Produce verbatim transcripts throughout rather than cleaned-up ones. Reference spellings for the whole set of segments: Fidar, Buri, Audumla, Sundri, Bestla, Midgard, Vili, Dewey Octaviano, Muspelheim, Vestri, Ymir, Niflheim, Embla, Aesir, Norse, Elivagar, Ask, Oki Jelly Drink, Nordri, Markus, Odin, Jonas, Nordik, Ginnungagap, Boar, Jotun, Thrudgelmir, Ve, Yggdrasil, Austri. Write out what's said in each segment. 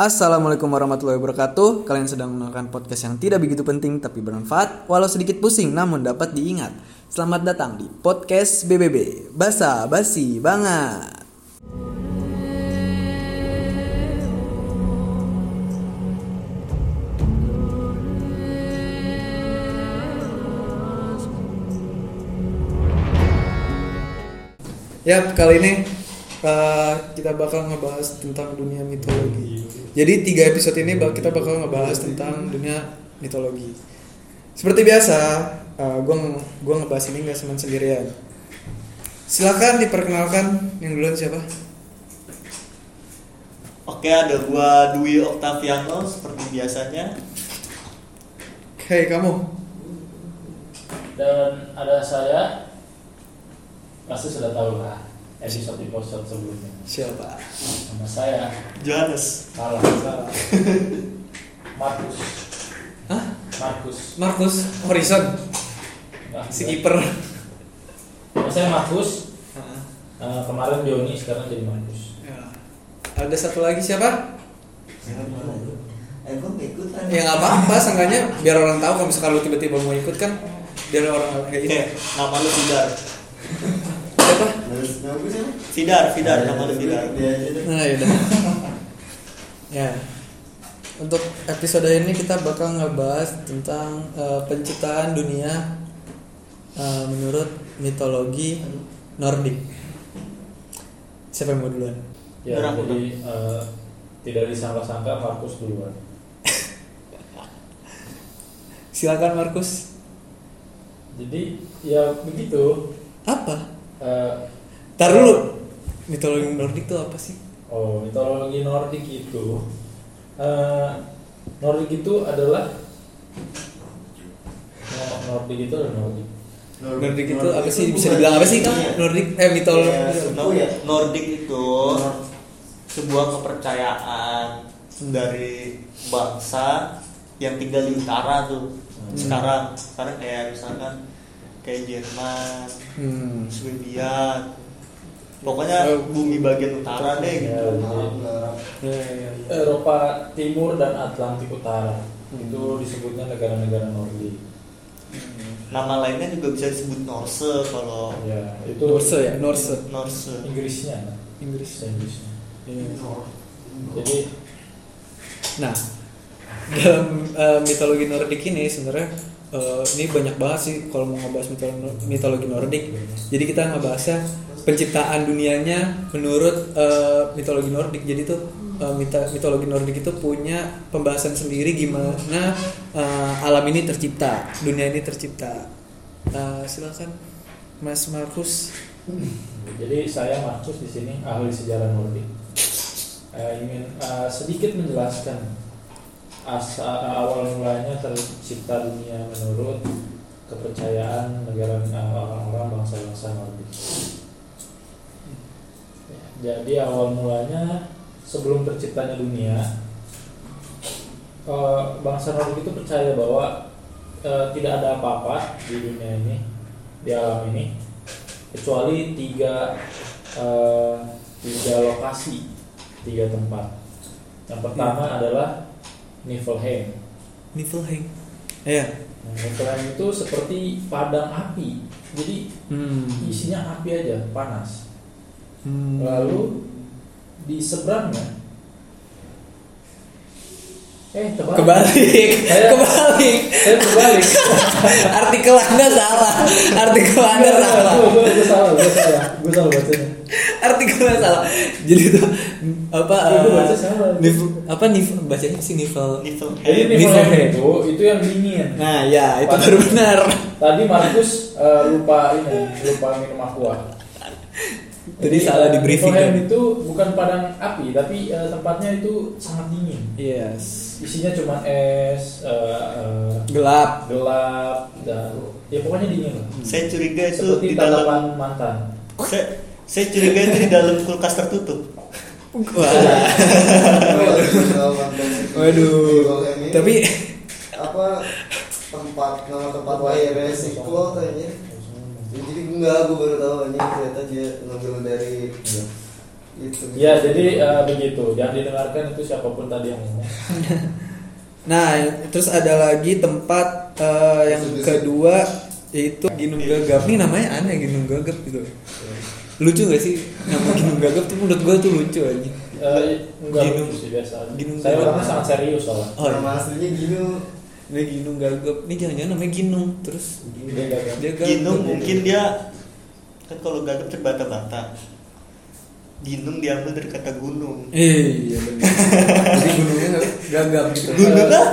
Assalamualaikum warahmatullahi wabarakatuh. Kalian sedang mendengarkan podcast yang tidak begitu penting tapi bermanfaat, walau sedikit pusing namun dapat diingat. Selamat datang di podcast B B B, Basa Basi Banget. Yap, kali ini uh, kita bakal ngebahas tentang dunia mitologi. Jadi tiga episode ini kita bakal ngebahas tentang dunia mitologi. Seperti biasa, uh, gue gue ngebahas ini nggak cuma sendirian. Silakan diperkenalkan yang duluan siapa? Oke, ada gue Dewey Octaviano seperti biasanya. Oke, kamu? Dan ada saya. Pasti sudah tahu lah episode-episode sebelumnya. Siapa? Nama saya Jonas. Salah, salah. Markus. Hah? Markus. Markus Horizon. Nah, si kiper. Nama saya Markus. Heeh. Uh, kemarin Joni, sekarang jadi Markus. Ya. Ada satu lagi siapa? Eh, gua enggak ikutan. Ya enggak apa-apa, seenggaknya biar orang tahu kalau misalkan lu tiba-tiba mau ikut kan biar orang kayak ini. Nama lu Fidar. Siapa? Fidar, Fidar, nama lu Fidar. Nah, ya udah. Ya. Untuk episode ini kita bakal ngebahas tentang uh, penciptaan dunia uh, menurut mitologi Nordik. Siapa yang mau duluan? Ya, Berang, jadi uh, tidak disangka-sangka Markus duluan. Silakan Markus. Jadi ya begitu. Apa? Uh, Ntar dulu, mitologi Nordik itu apa sih? Oh, mitologi Nordik itu uh, Nordik itu adalah Nordik itu adalah Nordik Nordik, Nordik itu Nordik apa sih? Bisa dibilang apa sih? Iya. Nordik, eh mitologi ya, ya. Nordik itu sebuah kepercayaan hmm. dari bangsa yang tinggal di utara tuh hmm. Sekarang, sekarang kayak misalkan kayak Jerman, hmm. Swedia, pokoknya bumi bagian utara deh gitu. Ya, ya, ya. Eropa Timur dan Atlantik Utara hmm. itu disebutnya negara-negara Nordik. Nama lainnya juga bisa disebut Norse kalau. Ya, itu Norse ya, Norse. Norse. Inggrisnya, Inggrisnya, Inggrisnya. Ya. Jadi, nah dalam uh, mitologi Nordik ini sebenarnya. Uh, ini banyak banget sih kalau mau ngebahas mitologi, mitologi Nordik. Jadi kita ngebahasnya penciptaan dunianya menurut uh, mitologi Nordik. Jadi tuh uh, mita, mitologi Nordik itu punya pembahasan sendiri gimana uh, alam ini tercipta, dunia ini tercipta. Uh, silakan Mas Markus. Jadi saya Markus di sini ahli sejarah Nordik. Uh, ingin uh, sedikit menjelaskan Asa, awal mulanya tercipta dunia menurut kepercayaan negara orang-orang bangsa-bangsa Nordik. Jadi awal mulanya sebelum terciptanya dunia, bangsa Nordik itu percaya bahwa tidak ada apa-apa di dunia ini, di alam ini, kecuali tiga tiga lokasi, tiga tempat. Yang pertama hmm. adalah Niflheim. Niflheim. Iya. Nah, Niflheim itu seperti padang api. Jadi hmm. isinya api aja, panas. Hmm. Lalu di seberangnya Eh, terbalik. Kebalik. Saya, kebalik. Saya kebalik. Artikel Anda salah. Artikel Anda salah. Gue salah, gue salah. Gue salah bacanya. Artikelnya salah. Jadi itu apa? Itu baca sama. Apa nif bacanya sih nivel. Jadi nivel itu itu yang dingin. Nah, ya, itu baru benar. Tadi Markus uh, lupa ini, lupa minum aqua. Jadi salah di briefing. Niflheim itu bukan padang api, tapi uh, tempatnya itu sangat dingin. Yes. Isinya cuma es, uh, uh, gelap, gelap, dan ya pokoknya dingin lah. Saya curiga itu seperti di dalam mantan. Saya, saya curiga itu di dalam kulkas tertutup. Wah. Waduh. Tapi apa tempat nama tempat wire resiko kayaknya. Jadi enggak, gue baru tahu ini ternyata dia ngambil dari Gitu. Ya jadi uh, begitu, jangan didengarkan itu siapapun tadi yang ngomong. Nah terus ada lagi tempat uh, yang Susu. kedua yaitu Ginnungagap. Ini namanya aneh, Ginnungagap gitu. Lucu gak sih nama Ginnungagap tuh? Menurut gue tuh lucu aja. Eh, enggak lucu sih biasa. Saya orangnya sangat serius soalnya. Oh, nama aslinya Ginnung. Ini Ginnungagap. Ini jangan-jangan namanya Ginnung. Terus Ginnung mungkin dia kan kalau gagap terbata-bata. Ginung diambil dari kata gunung. Eh, iya benar. Jadi gunungnya gagap gitu. Gunung kan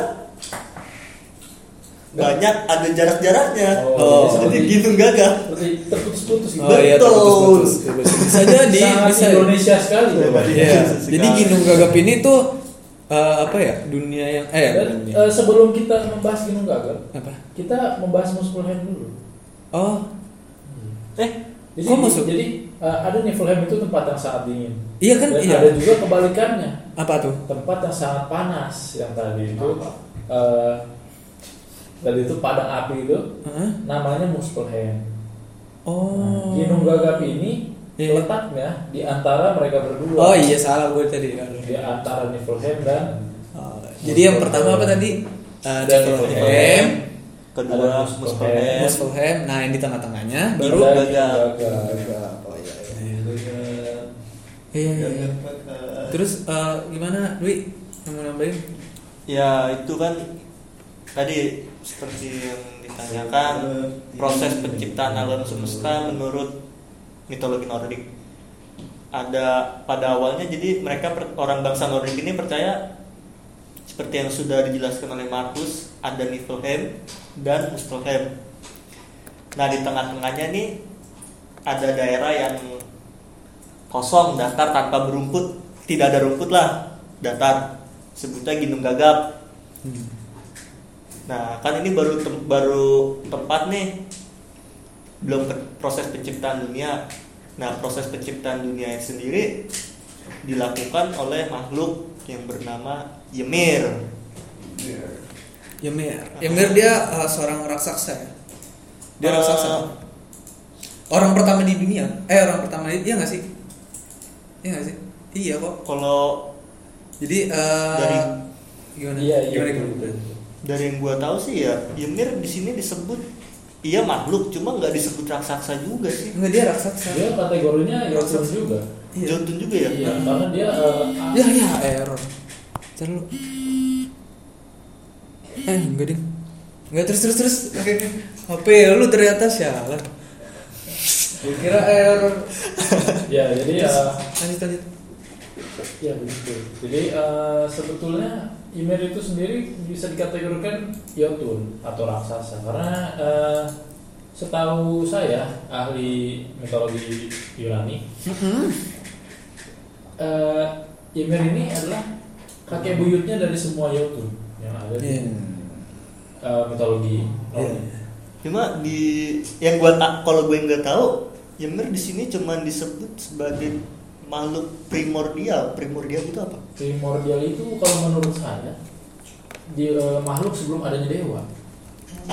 banyak, ada jarak-jaraknya. Oh, oh seperti Ginnungagap. Seperti terputus-putus gitu. Oh, iya, terputus-putus. Bisa jadi bisa Indonesia sekali. Iya. Jadi Ginnungagap ini tuh uh, apa ya? Dunia yang eh Dan, dunia. Uh, sebelum kita membahas Ginnungagap, apa? Kita membahas Muspelheim dulu. Oh. Hmm. Eh, jadi kok masuk? Jadi uh, ada Niflheim itu tempat yang sangat dingin. Iya kan? Dan iya. Ada juga kebalikannya. Apa tuh? Tempat yang sangat panas yang tadi itu. Uh, tadi itu padang api itu. Uh-huh. Namanya Muspelheim. Oh. Ginnungagap ini yeah. letaknya di antara mereka berdua. Oh iya salah gue tadi. Di antara Niflheim dan. Oh, jadi yang pertama apa tadi? Uh, dan Niflheim. Kedua Muspelheim. Muspelheim. Nah, yang di tengah-tengahnya baru Ginnungagap. Oh iya. Iya. iya. iya. Terus uh, gimana, Dwi? Mau nambahin? Ya, itu kan tadi seperti yang ditanyakan proses penciptaan alam semesta menurut mitologi Nordik. Ada pada awalnya jadi mereka per, orang bangsa Nordik ini percaya seperti yang sudah dijelaskan oleh Markus, ada Niflheim dan Muspelheim. Nah di tengah-tengahnya nih ada daerah yang kosong, datar tanpa berumput, tidak ada rumput lah, datar. Sebutnya Ginnungagap. Hmm. Nah kan ini baru tem- baru tempat nih, belum ke- proses penciptaan dunia. Nah proses penciptaan dunia sendiri dilakukan oleh makhluk yang bernama Ymir. Ymir. Ymir dia uh, seorang raksasa ya. Dia uh, raksasa. Orang pertama di dunia. Eh orang pertama di, iya enggak sih? Iya enggak sih? Iya kok. Kalau jadi uh, dari gimana? Iya, gimana iya, gimana? Dari yang gua tahu sih ya, Ymir di sini disebut iya makhluk, cuma enggak disebut raksasa juga sih. Enggak, dia raksasa. Dia kategorinya Jotun juga. Iya. Jotun juga ya? Iya, hmm. Karena dia uh, ya ya error. Cari lu. Eh, enggak deh. Enggak terus terus terus. Oke. H P lu ternyata sialan. Gue kira error. Ya, jadi ya uh, lanjut lanjut. Ya begitu. Jadi uh, sebetulnya Ymir itu sendiri bisa dikategorikan Jotun atau raksasa karena uh, setahu saya ahli mitologi Yunani, uh-huh. uh, Ymir ini adalah kakek buyutnya dari semua Jotun yang ada yeah. di uh, mitologi Nordik. Yeah. Cuma di yang gua tak kalau gua nggak tahu Ymir di sini cuma disebut sebagai makhluk primordial. Primordial itu apa? Primordial itu kalau menurut saya di uh, makhluk sebelum adanya dewa.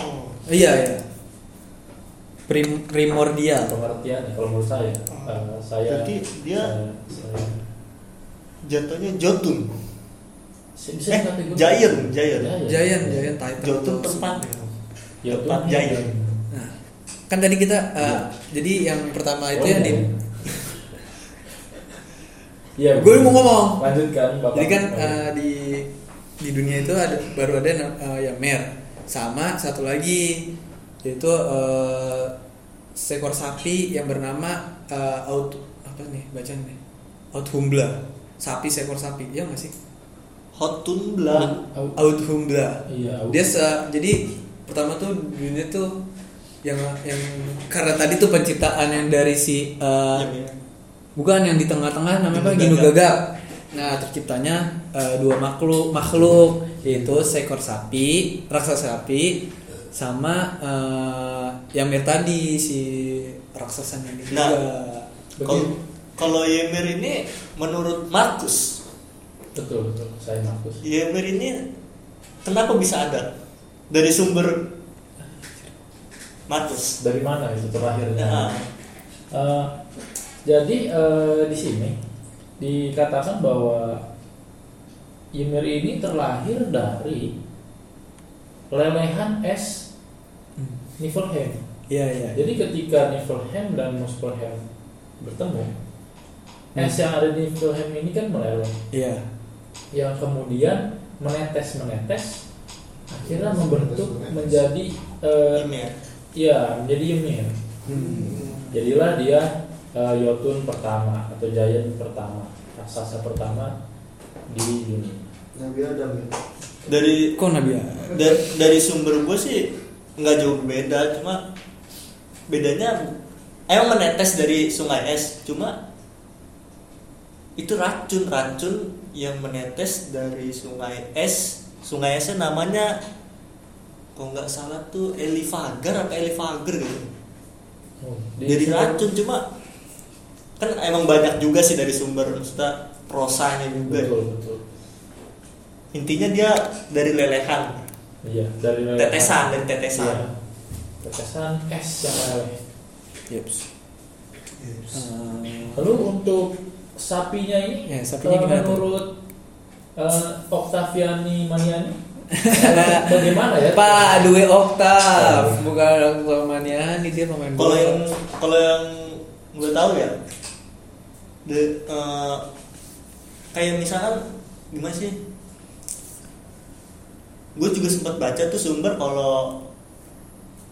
Oh. Iya iya. Prim, primordial. Pengertiannya kalau menurut saya. Oh. Uh, saya. Berarti dia uh, saya. Jatuhnya Jotun. Eh, Giant, Giant, Giant, Giant Titan. Jotun tempat. Tempat Giant. Nah, kan tadi kita uh, ya. Jadi yang pertama itu oh, yang di ya, gue mau ngomong. Lanjutkan, Bapak. Jadi kan uh, di di dunia itu ada baru ada uh, ya Ymir sama satu lagi yaitu uh, seekor sapi yang bernama uh, out apa nih bacanya? Audumla. Sapi seekor sapi. Iya enggak sih? Audumla. Audumla. Iya. Dia uh, jadi pertama tuh dunia tuh yang yang karena tadi tuh penciptaan yang dari si uh, Ymir. Bukan yang di tengah-tengah namanya apa? Ginnungagap. Nah terciptanya uh, dua makhluk makhluk yaitu seekor sapi, raksasa sapi, sama uh, Ymir tadi si raksasa ini juga. Nah, kalau Ymir ini menurut Markus, betul betul saya Markus. Ymir ini kenapa bisa ada dari sumber Markus? Dari mana itu terakhirnya? Nah. Uh, Jadi e, di sini dikatakan bahwa Ymir ini terlahir dari lemehan es Niflheim. Iya, iya. Jadi ketika Niflheim dan Muspelheim bertemu, hmm. es yang ada di Niflheim ini kan meleleh. Iya. Yang kemudian menetes-menetes akhirnya membentuk menjadi uh, Ymir. Iya, menjadi Ymir. Hmm. Jadilah dia uh, Jotun pertama atau Giant pertama, raksasa pertama di dunia. Nabi Adam ya. Dari kok Nabi Adam? Da, dari sumber gue sih nggak jauh beda, cuma bedanya emang menetes dari sungai es, cuma itu racun-racun yang menetes dari sungai es. Sungai esnya namanya kalau nggak salah tuh Elivagar apa Elivagar gitu. Oh, dari racun itu. Cuma kan emang banyak juga sih dari sumber, maksudnya prosanya juga. Betul, betul. Intinya dia dari lelehan. Iya, dari lelehan. Tetesan, dari tetesan. Iya. Tetesan es yang leleh. Yeps. Yeps. Uh, Lalu untuk sapinya ini, ya, sapinya kalau menurut uh, Octaviani Maniani, bagaimana ya? Pak Dewey Octav, bukan Octav Maniani, dia pemain bola. Kalau yang kalau yang gue tahu ya, the uh, kayak misalnya gimana sih? Gue juga sempat baca tuh sumber kalau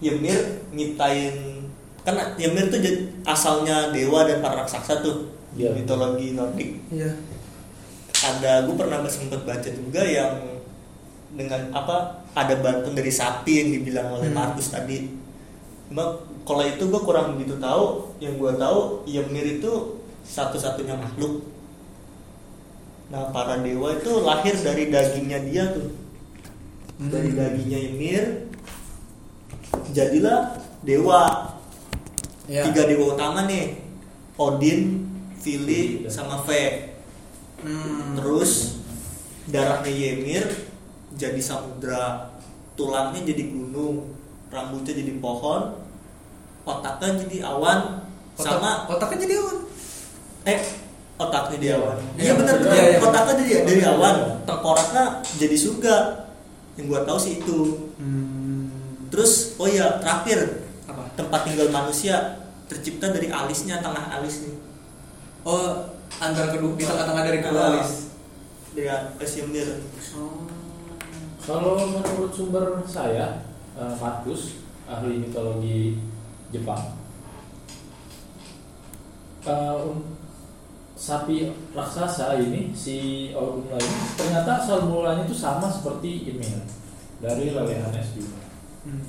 Ymir nyiptain, kan Ymir tuh asalnya dewa dan para raksasa tuh, yeah. Mitologi Nordik. Yeah. Ada, gue pernah sempat baca juga yang dengan apa ada bantuan dari sapi yang dibilang oleh Markus hmm. tadi. Cuma kalau itu gue kurang begitu tahu. Yang gue tahu Ymir itu satu-satunya makhluk. Nah, para dewa itu lahir dari dagingnya dia tuh. Hmm. Dari dagingnya Ymir jadilah dewa. Ya. Tiga dewa utama nih. Odin, Vili, sama Ve. Hmm. Terus darahnya Ymir jadi samudra, tulangnya jadi gunung, rambutnya jadi pohon, otaknya jadi awan, Otak, sama otaknya jadi awan. Eh otaknya dia awan. Iya benar kan? Ya, ya, otaknya dia dari, dari awan, tengkoraknya jadi surga. Yang gua tahu sih itu. Hmm. Terus oh ya terakhir apa? Tempat tinggal manusia tercipta dari alisnya, tengah alis nih. Oh, antara kedua di tengah-tengah dari kedua nah, alis. Dia Aesir. Oh. Kalau menurut sumber saya, uh, Markus, ahli mitologi Jepang. Uh, Sapi raksasa ini, si Audumla ini, ternyata asal mulanya itu sama seperti Ymir dari lelehan es juga. Hmm.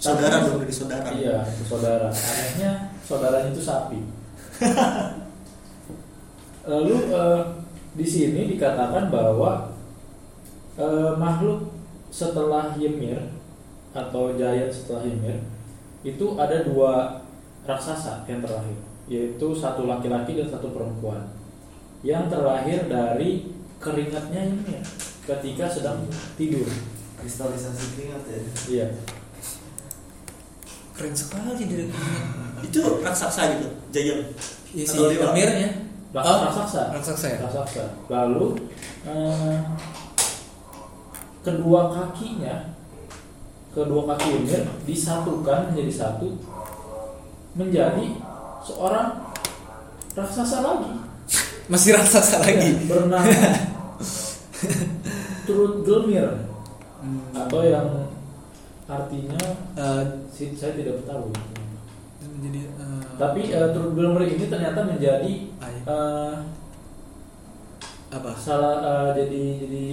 Saudara belum dari saudara. Iya, itu saudara. Anehnya saudaranya itu sapi. Lalu eh, di sini dikatakan bahwa eh, makhluk setelah Ymir atau Giant setelah Ymir itu ada dua raksasa yang terakhir, yaitu satu laki-laki dan satu perempuan yang terlahir dari keringatnya Ymir ketika sedang tidur. Kristalisasi keringat ya? Iya. Keren sekali dari keringat. Itu raksasa gitu, Giant. Ya, si Ymirnya raksasa. Oh, raksasa. Raksasa. Lalu eh, kedua kakinya, kedua kaki Ymir disatukan menjadi satu, menjadi seorang raksasa lagi. Masih raksasa lagi ya, bernama Thrudgelmir hmm. atau yang artinya uh, saya tidak tahu. Menjadi, uh, tapi uh, Thrudgelmir ini ternyata menjadi uh, apa? Salah uh, jadi jadi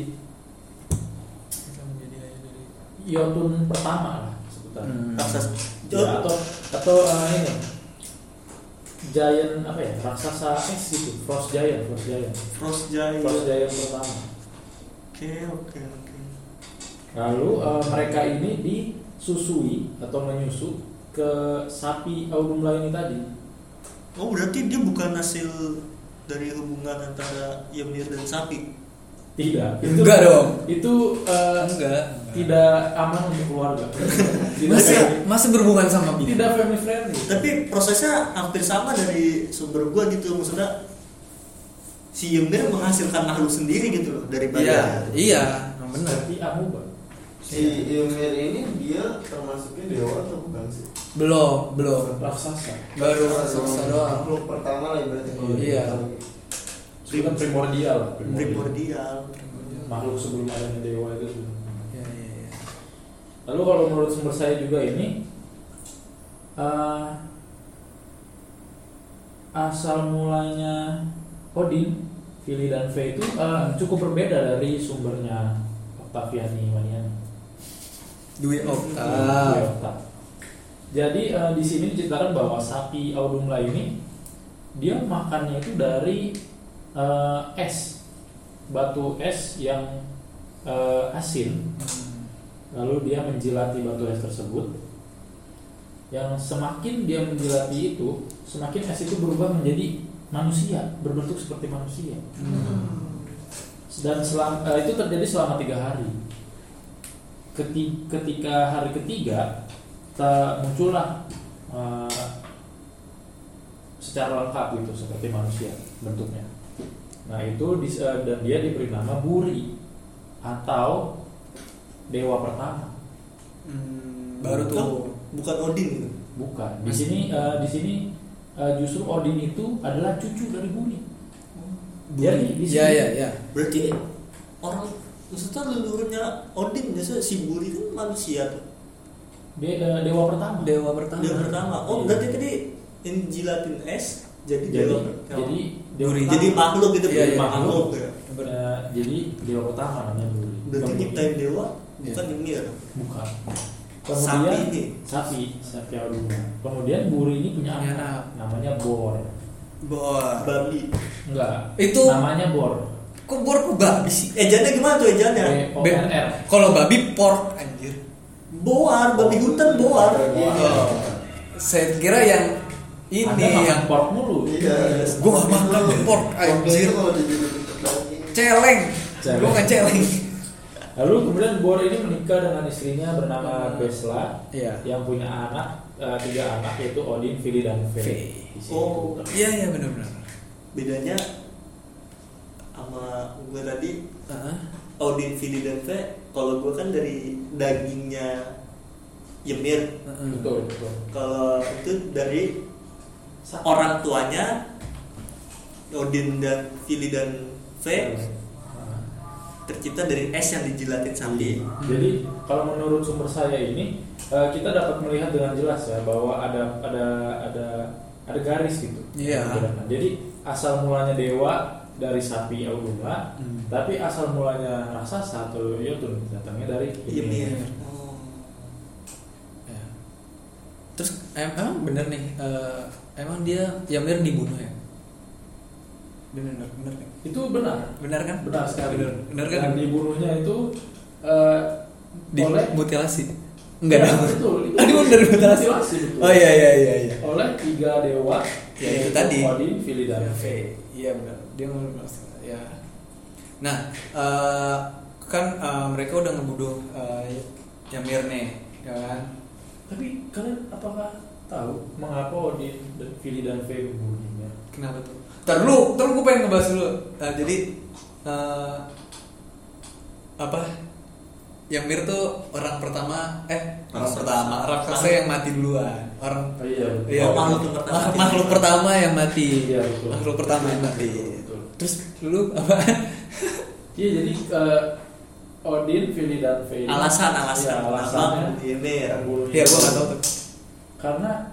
Jotun pertama lah sebutannya. Hmm. Raksasa ya, atau atau uh, ini Giant apa ya? Raksasa es gitu, Frost Giant, Frost Giant. Frost Giant. Frost Giant pertama. Oke, oke, oke. Lalu uh, mereka ini disusui atau menyusu ke sapi Audumla ini tadi. Oh, berarti dia bukan hasil dari hubungan antara Ymir dan sapi. Tidak. Itu, enggak dong. Itu uh, enggak. Tidak aman untuk keluarga. Masih masih berhubungan sama bibi. Tidak family friendly. Tapi prosesnya hampir sama dari sumber gua gitu, maksudnya si Ymir menghasilkan makhluk sendiri gitu loh dari badannya. Iya, iya, nah, benar. Tapi amuba. Si Ymir ini dia termasuknya dewa atau bukan sih? Belum, belum. Raksasa. Baru raksasa doang. Makhluk pertama lah berarti. Iya. Itu kan primordial lah. Primordial. Makhluk sebelum adanya dewa itu sebelum. Iya, iya, iya. Lalu kalau menurut sumber saya juga ini uh, asal mulanya Odin, Vili dan Ve itu uh, cukup berbeda dari sumbernya Octaviani Maniani. Dewey Octaviano. Jadi uh, di sini diceritakan bahwa sapi Audumla ini dia makannya itu dari uh, es, batu es yang uh, asin. Lalu dia menjilati batu es tersebut. Yang semakin dia menjilati itu, semakin es itu berubah menjadi manusia, berbentuk seperti manusia. Hmm. Dan selam, eh, itu terjadi selama tiga hari. Ketika, ketika hari ketiga, ta, muncullah eh, secara lengkap gitu seperti manusia bentuknya. Nah itu dis, eh, dan dia diberi nama Buri atau dewa pertama. Hmm, baru tuh. Bukan Odin gitu. Bukan. Di sini uh, di sini uh, justru Odin itu adalah cucu dari Buri. Jadi di sini. Ya ya ya. Berarti orang maksudnya leluhurnya Odin biasanya si Buri itu manusia tuh. De, uh, dewa pertama. Dewa pertama. Dewa pertama. Oh, berarti tadi jilatin es jadi dewa. Jadi Buri jadi makhluk gitu ya, ya, makhluk. Ya. Uh, jadi dewa pertama namanya Buri. Berarti nyiptain dewa bukan Ymir. Ya. Bukan. Kemudian sapi ini. sapi sapi Audumla. Kemudian Buri ini punya anak namanya Boar. Boar babi. Enggak. Itu namanya Boar. Kok Boar kok babi sih? Ejaannya gimana tuh ejaannya? B O R. Kalau babi pork anjir. Boar babi hutan Boar. Iya. Oh. Saya kira yang ini Anda yang pork mulu. Iya. Gua enggak makan pork anjir. Celeng. Gua enggak celeng. Lalu kemudian Boar ini menikah dengan istrinya bernama Bestla, iya, yang punya anak uh, tiga anak yaitu Odin, Vili dan Ve. Oh, iya iya benar-benar. Bedanya sama gue tadi, uh-huh. Odin, Vili dan Ve. Kalau gue kan dari dagingnya Ymir, uh-huh. betul betul. Kalau itu dari orang tuanya Odin dan Vili dan Ve. Uh-huh. Tercipta dari es yang dijilatin sapi. Jadi kalau menurut sumber saya ini kita dapat melihat dengan jelas ya bahwa ada ada ada ada garis gitu. Iya. Yeah. Jadi asal mulanya dewa dari sapi Audumla, hmm. tapi asal mulanya raksasa atau Jotun datangnya dari Ymir. Oh. Ya. Terus em- emang bener nih uh, emang dia Ymir dibunuh ya? Benar, benar kan? Itu benar, benar kan? Benar sekali. Benar, benar kan? Dan dibunuhnya itu uh, di oleh mutilasi. Enggak ya, ada. Betul. Tadi benar mutilasi. Oh iya iya iya iya. Oleh tiga dewa yaitu tadi Odin, Vili dan Ve. Iya benar. Dia mutilasi. Ya. Nah, uh, kan uh, mereka udah ngebunuh uh, Ymir nih, ya kan? Tapi kalian apakah tahu mengapa Odin, Vili dan Ve membunuhnya? Kenapa tuh? Ntar dulu, ntar gue pengen ngebahas dulu. Nah, jadi uh, apa? Ymir tuh orang pertama, eh orang Raksasa. pertama raksasa yang mati duluan. Orang oh, iya, iya, oh, makhluk, makhluk, pertama, makhluk pertama yang mati. Iya, betul. Makhluk pertama yang mati. Betul. Terus dulu apa? Iya jadi uh, Odin, Vili dan Ve. Alasan, alasan. Ya, alasannya Ymir. Iya, gue nggak tahu tuh. Karena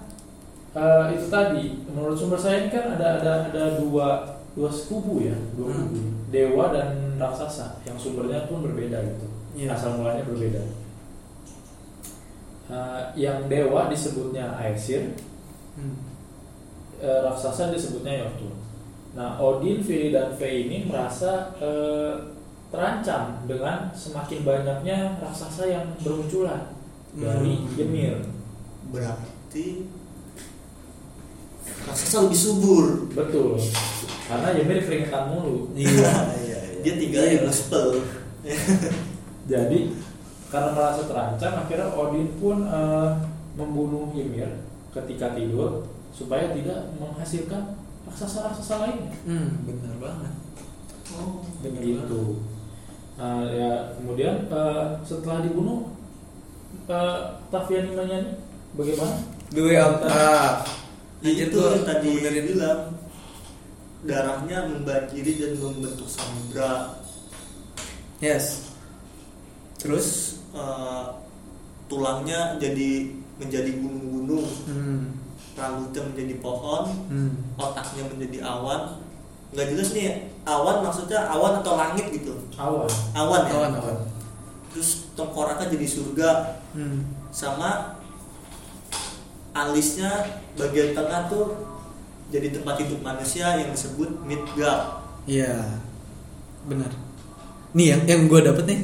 Uh, itu tadi menurut sumber saya ini kan ada ada ada dua dua kubu ya, dua kubu hmm. dewa dan raksasa yang sumbernya pun berbeda gitu, yeah. asal mulanya berbeda. Uh, yang dewa disebutnya Aesir, hmm. uh, raksasa disebutnya Jotun. Nah Odin, Vili dan Ve ini merasa uh, terancam dengan semakin banyaknya raksasa yang bermunculan dari hmm. Ymir. Berarti raksasa lebih subur. Betul. Karena Ymir keringetan mulu. Iya, iya, iya. Dia tinggal di Muspel. Jadi karena merasa terancam akhirnya Odin pun uh, membunuh Ymir ketika tidur supaya tidak menghasilkan raksasa-raksasa lainnya. Hmm, benar banget. Oh, begitu. Nah, ya kemudian uh, setelah dibunuh uh, Tavian namanya bagaimana? Dewey Octaviano. Itu tadi benar bilang darahnya membanjiri dan membentuk samudra. Yes. Terus uh, tulangnya jadi menjadi gunung-gunung, hmm. rambutnya menjadi pohon, hmm. otaknya menjadi awan. Nggak jelas nih awan maksudnya awan atau langit gitu. Awan. Awan ya. Awan, awan. Terus tengkoraknya jadi surga, hmm. sama alisnya bagian tengah tuh jadi tempat hidup manusia yang disebut Midgard. Iya, benar. Nih yang yang gue dapet nih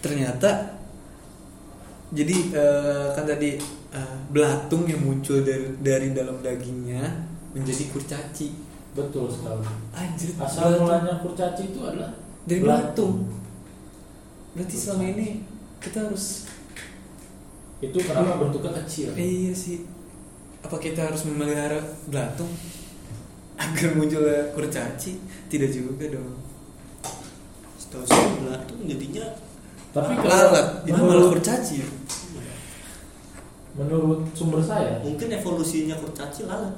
ternyata. Jadi uh, kan tadi uh, belatung yang muncul dari, dari dalam dagingnya menjadi kurcaci. Betul sekali. Anjir. Asal mulanya kurcaci itu adalah dari belatung. belatung. Berarti betul. Selama ini kita harus itu kenapa bentuknya kecil? Iya sih. Apa kita harus memelihara belatung agar munculnya kurcaci? Tidak juga dong. Setahu saya belatung jadinya tapi lalat itu malah kurcaci. Menurut sumber saya mungkin evolusinya kurcaci lalat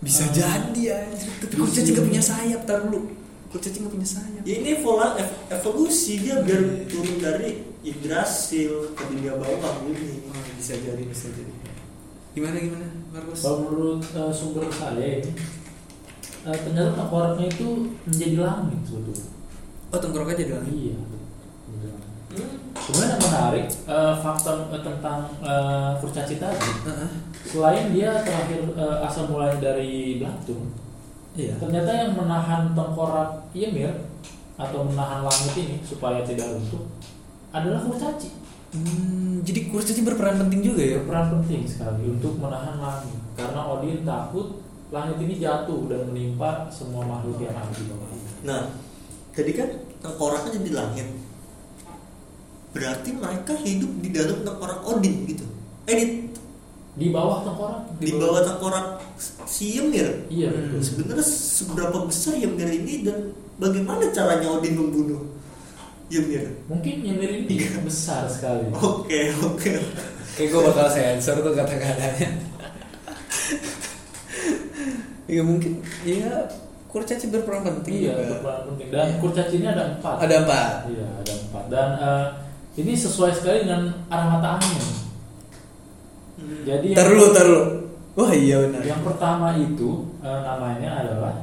bisa uh, jadi ya. Tapi kurcaci nggak punya sayap. Tar dulu, kurcaci nggak punya sayap ya, ini evola, ev, evolusi dia biar turun dari Yggdrasil ke dunia bawah ini. Oh, bisa jadi bisa jadi gimana gimana Markus? Kalau menurut uh, sumber saya uh, ternyata tengkoraknya itu menjadi langit sebetulnya. Oh, tengkoraknya jadi langit. Iya. Sebenarnya menarik uh, faktor uh, tentang uh, kurcaci tadi. Uh-huh. Selain dia terakhir uh, asal mulai dari belatung, yeah. ternyata yang menahan tengkorak Ymir atau menahan langit ini supaya tidak runtuh adalah kurcaci. Hmm, jadi kurcaci berperan penting juga ya? Berperan penting sekali untuk menahan langit karena Odin takut langit ini jatuh dan menimpa semua makhluk yang ada di bawah. Nah, tadi kan tengkoraknya jadi langit. Berarti mereka hidup di dalam tengkorak Odin gitu. Edit. Di bawah tengkorak. Di bawah tengkorak si Ymir. Iya. Hmm. Sebenarnya seberapa besar Ymir ini dan bagaimana caranya Odin membunuh Ymir? Mungkin Ymir ini besar sekali. Oke oke. Kayak gue bakal sensor tuh kata-katanya. Ya mungkin ya kurcaci berperan penting. Iya berperan penting. Dan ya. Kurcaci ini ada empat. Ada empat. Iya ada empat dan. Uh, Ini sesuai sekali dengan arah mata angin. Hmm. Jadi terlalu terlalu. Wah iya benar. Yang pertama itu e, namanya adalah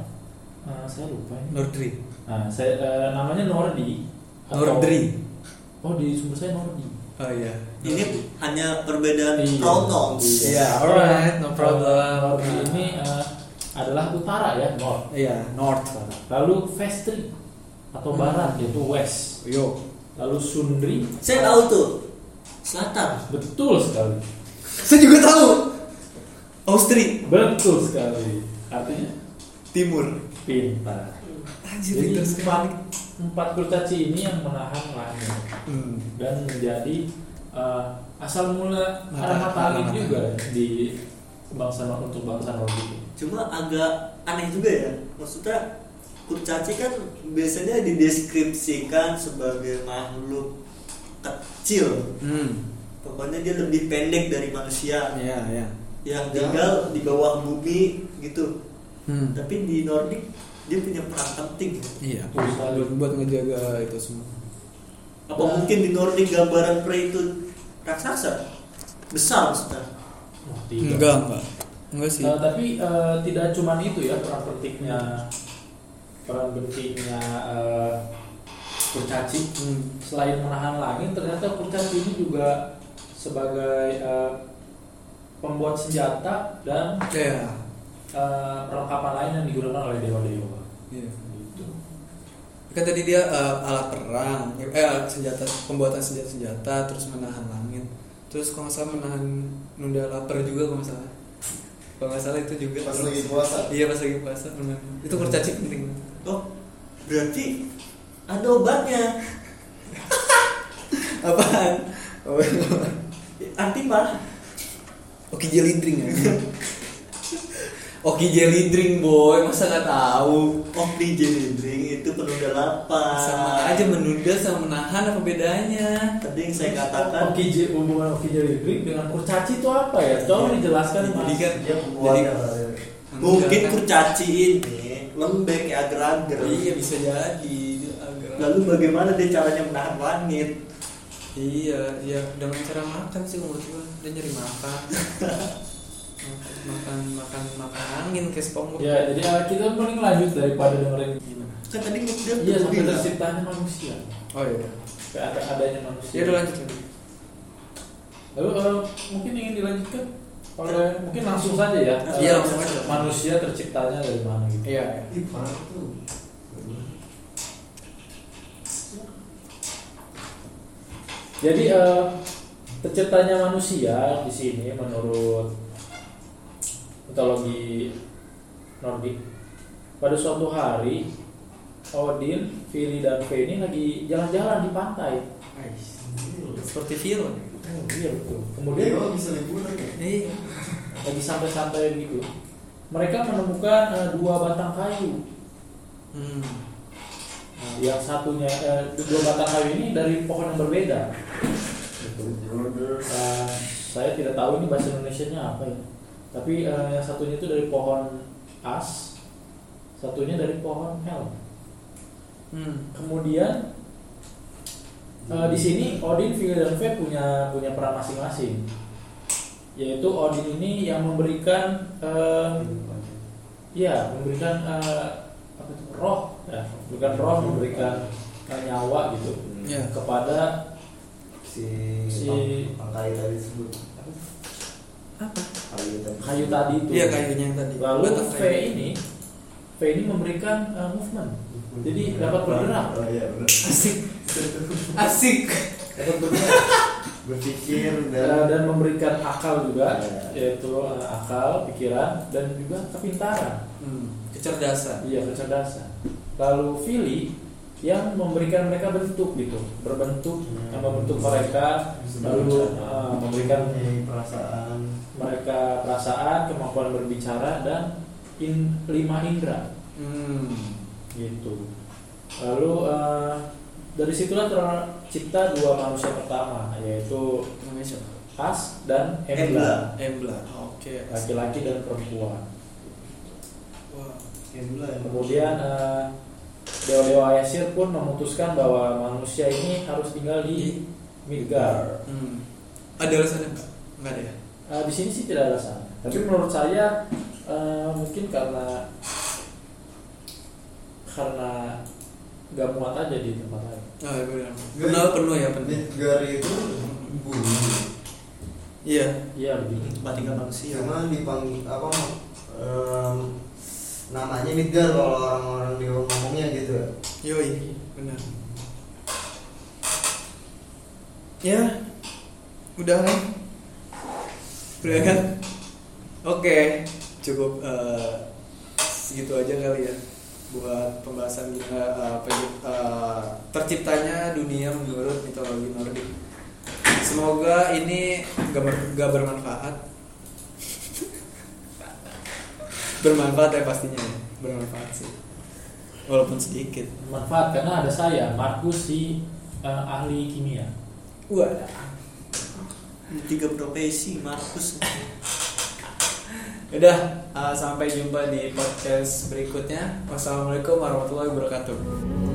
e, saya lupa ini. Nordri. Nah, saya, e, namanya Nordri. Nordri. Atau, oh di sumber saya Nordri. Oh iya. Ini Nordri. Hanya perbedaan pronouns. Iya, yeah, alright, no problem. Nordri ini e, adalah utara ya, north. Iya, north. Lalu Vestri atau hmm. barat yaitu west. Yo. Lalu Sundri. Saya tahu tuh selatan. Betul sekali. Saya juga tahu Austri. Betul sekali. Artinya timur. Pintar. Anjir, jadi empat, empat kurcaci ini yang menahan langit hmm. dan menjadi uh, asal mula arah mata angin juga di bangsa untuk bangsa Nordri. Cuma agak aneh juga ya, maksudnya. Kurcaci kan biasanya dideskripsikan sebagai makhluk kecil, hmm. pokoknya dia lebih pendek dari manusia, yeah, yeah. yang tinggal yeah. di bawah bumi gitu. Hmm. Tapi di Nordik dia punya peran penting. Iya. Selalu buat ngejaga itu semua. Apa nah. mungkin di Nordik gambaran pria itu raksasa besar maksudnya? Oh, enggak enggak enggak sih. Uh, tapi uh, tidak cuma itu ya peran pentingnya. Peran pentingnya uh, kurcaci hmm. selain menahan langit ternyata kurcaci ini juga sebagai uh, pembuat senjata dan yeah. uh, perlengkapan lain yang digunakan oleh dewa-dewa. Yeah. Gitu. Kan tadi dia uh, alat perang, eh senjata, pembuatan senjata-senjata, terus menahan langit, terus kalau nggak salah menahan nunda lapar juga kalau nggak salah. Kalau nggak salah itu juga. Pas lagi puasa. Iya pas lagi puasa benar. Itu kurcaci penting. Oh, berarti ada obatnya. Apaan? Oh, anti mah. Oke, jelly drink ya. Oki Jelly Drink, boy, masa nggak tahu? Oki Jelly Drink itu penunda lapar. Sama aja menunda sama menahan, apa bedanya? Tadi yang saya katakan. Oki Jelly, hubungan Oki Jelly Drink dengan kurcaci itu apa ya? Coba dijelaskan. Jadi kan, jadi mungkin kurcaci ini lembek ya, agar-agar. Iya bisa jadi. Lalu bagaimana dia caranya menahan langit? Iya, ya dengan cara makan sih menurut gua. Dia nyari makan. makan makan makan angin kayak SpongeBob. Ya, jadi kita mending lanjut daripada dengerin gimana. Kan tadi dia iya, sampai terciptanya manusia. Oh iya. Kayak ada adanya manusia. Ya udah lanjut lagi. Lalu uh, mungkin ingin dilanjutkan oleh mungkin langsung saja ya. Iya, uh, langsung aja. Manusia terciptanya dari mana gitu. Iya. Ih, parah tuh. Jadi uh, terciptanya manusia di sini menurut mitologi Nordik, pada suatu hari Odin, Vili dan Ve ini lagi jalan-jalan di pantai. Seperti film. Oh, iya betul. Kemudian oh, bisa liburan ya. Iya. Lagi santai-santai gitu. Mereka menemukan uh, dua batang kayu. Hmm. Yang satunya eh, dua batang kayu ini dari pohon yang berbeda. Uh, saya tidak tahu ini bahasa Indonesianya apa ya. Tapi uh, yang satunya itu dari pohon as, satunya dari pohon hel. Hmm. Kemudian uh, di sini Odin, Vili dan Ve punya punya peran masing-masing. Yaitu Odin ini yang memberikan, uh, ya memberikan uh, apa itu roh. Ya, bukan roh memberikan nyawa gitu ya. Kepada si si kayu tadi sebut apa kayu tadi, kayu tadi itu ya, kayunya yang tadi. Lalu V ini V ini memberikan uh, movement, jadi ya, dapat bergerak. Oh, ya, asik asik dapat bergerak, berpikir dan, dan memberikan akal juga ya. Yaitu uh, akal, pikiran dan juga kepintaran, hmm. kecerdasan. Iya, kecerdasan. Lalu Vili yang memberikan mereka bentuk gitu, berbentuk, hmm. membentuk mereka, lalu uh, memberikan perasaan, mereka perasaan, kemampuan berbicara dan in, lima indera, hmm. gitu. Lalu uh, dari situlah tercipta dua manusia pertama, yaitu Ask dan Embla. Embla, oke. Okay. Laki-laki dan perempuan. Wow. Embla. Kemudian uh, dewa-dewa Aesir pun memutuskan bahwa manusia ini harus tinggal di Midgard. Hmm. Ada alasannya nggak? Nggak ada ya? Uh, di sini sih tidak ada alasan. Tapi menurut saya uh, mungkin karena karena nggak muat aja di tempat lain. Oh ya benar. Kenal penuh ya penuh. Midgard itu Buri. Iya. Iya lebih tempat tinggal manusia. Karena dipanggil apa? Um, namanya Midgard kalau orang-orang dia ngomongnya gitu. Yoi, benar. Ya, udah kan? Udah kan? Oke, cukup uh, segitu aja kali ya buat pembahasan uh, uh, terciptanya dunia menurut mitologi Nordik. Semoga ini gak, ber- gak bermanfaat. Bermanfaat ya pastinya, bermanfaat sih walaupun sedikit. Bermanfaat karena ada saya, Markus si uh, ahli kimia. Wah, tiga profesi Markus. Udah, uh, sampai jumpa di podcast berikutnya. Wassalamualaikum warahmatullahi wabarakatuh.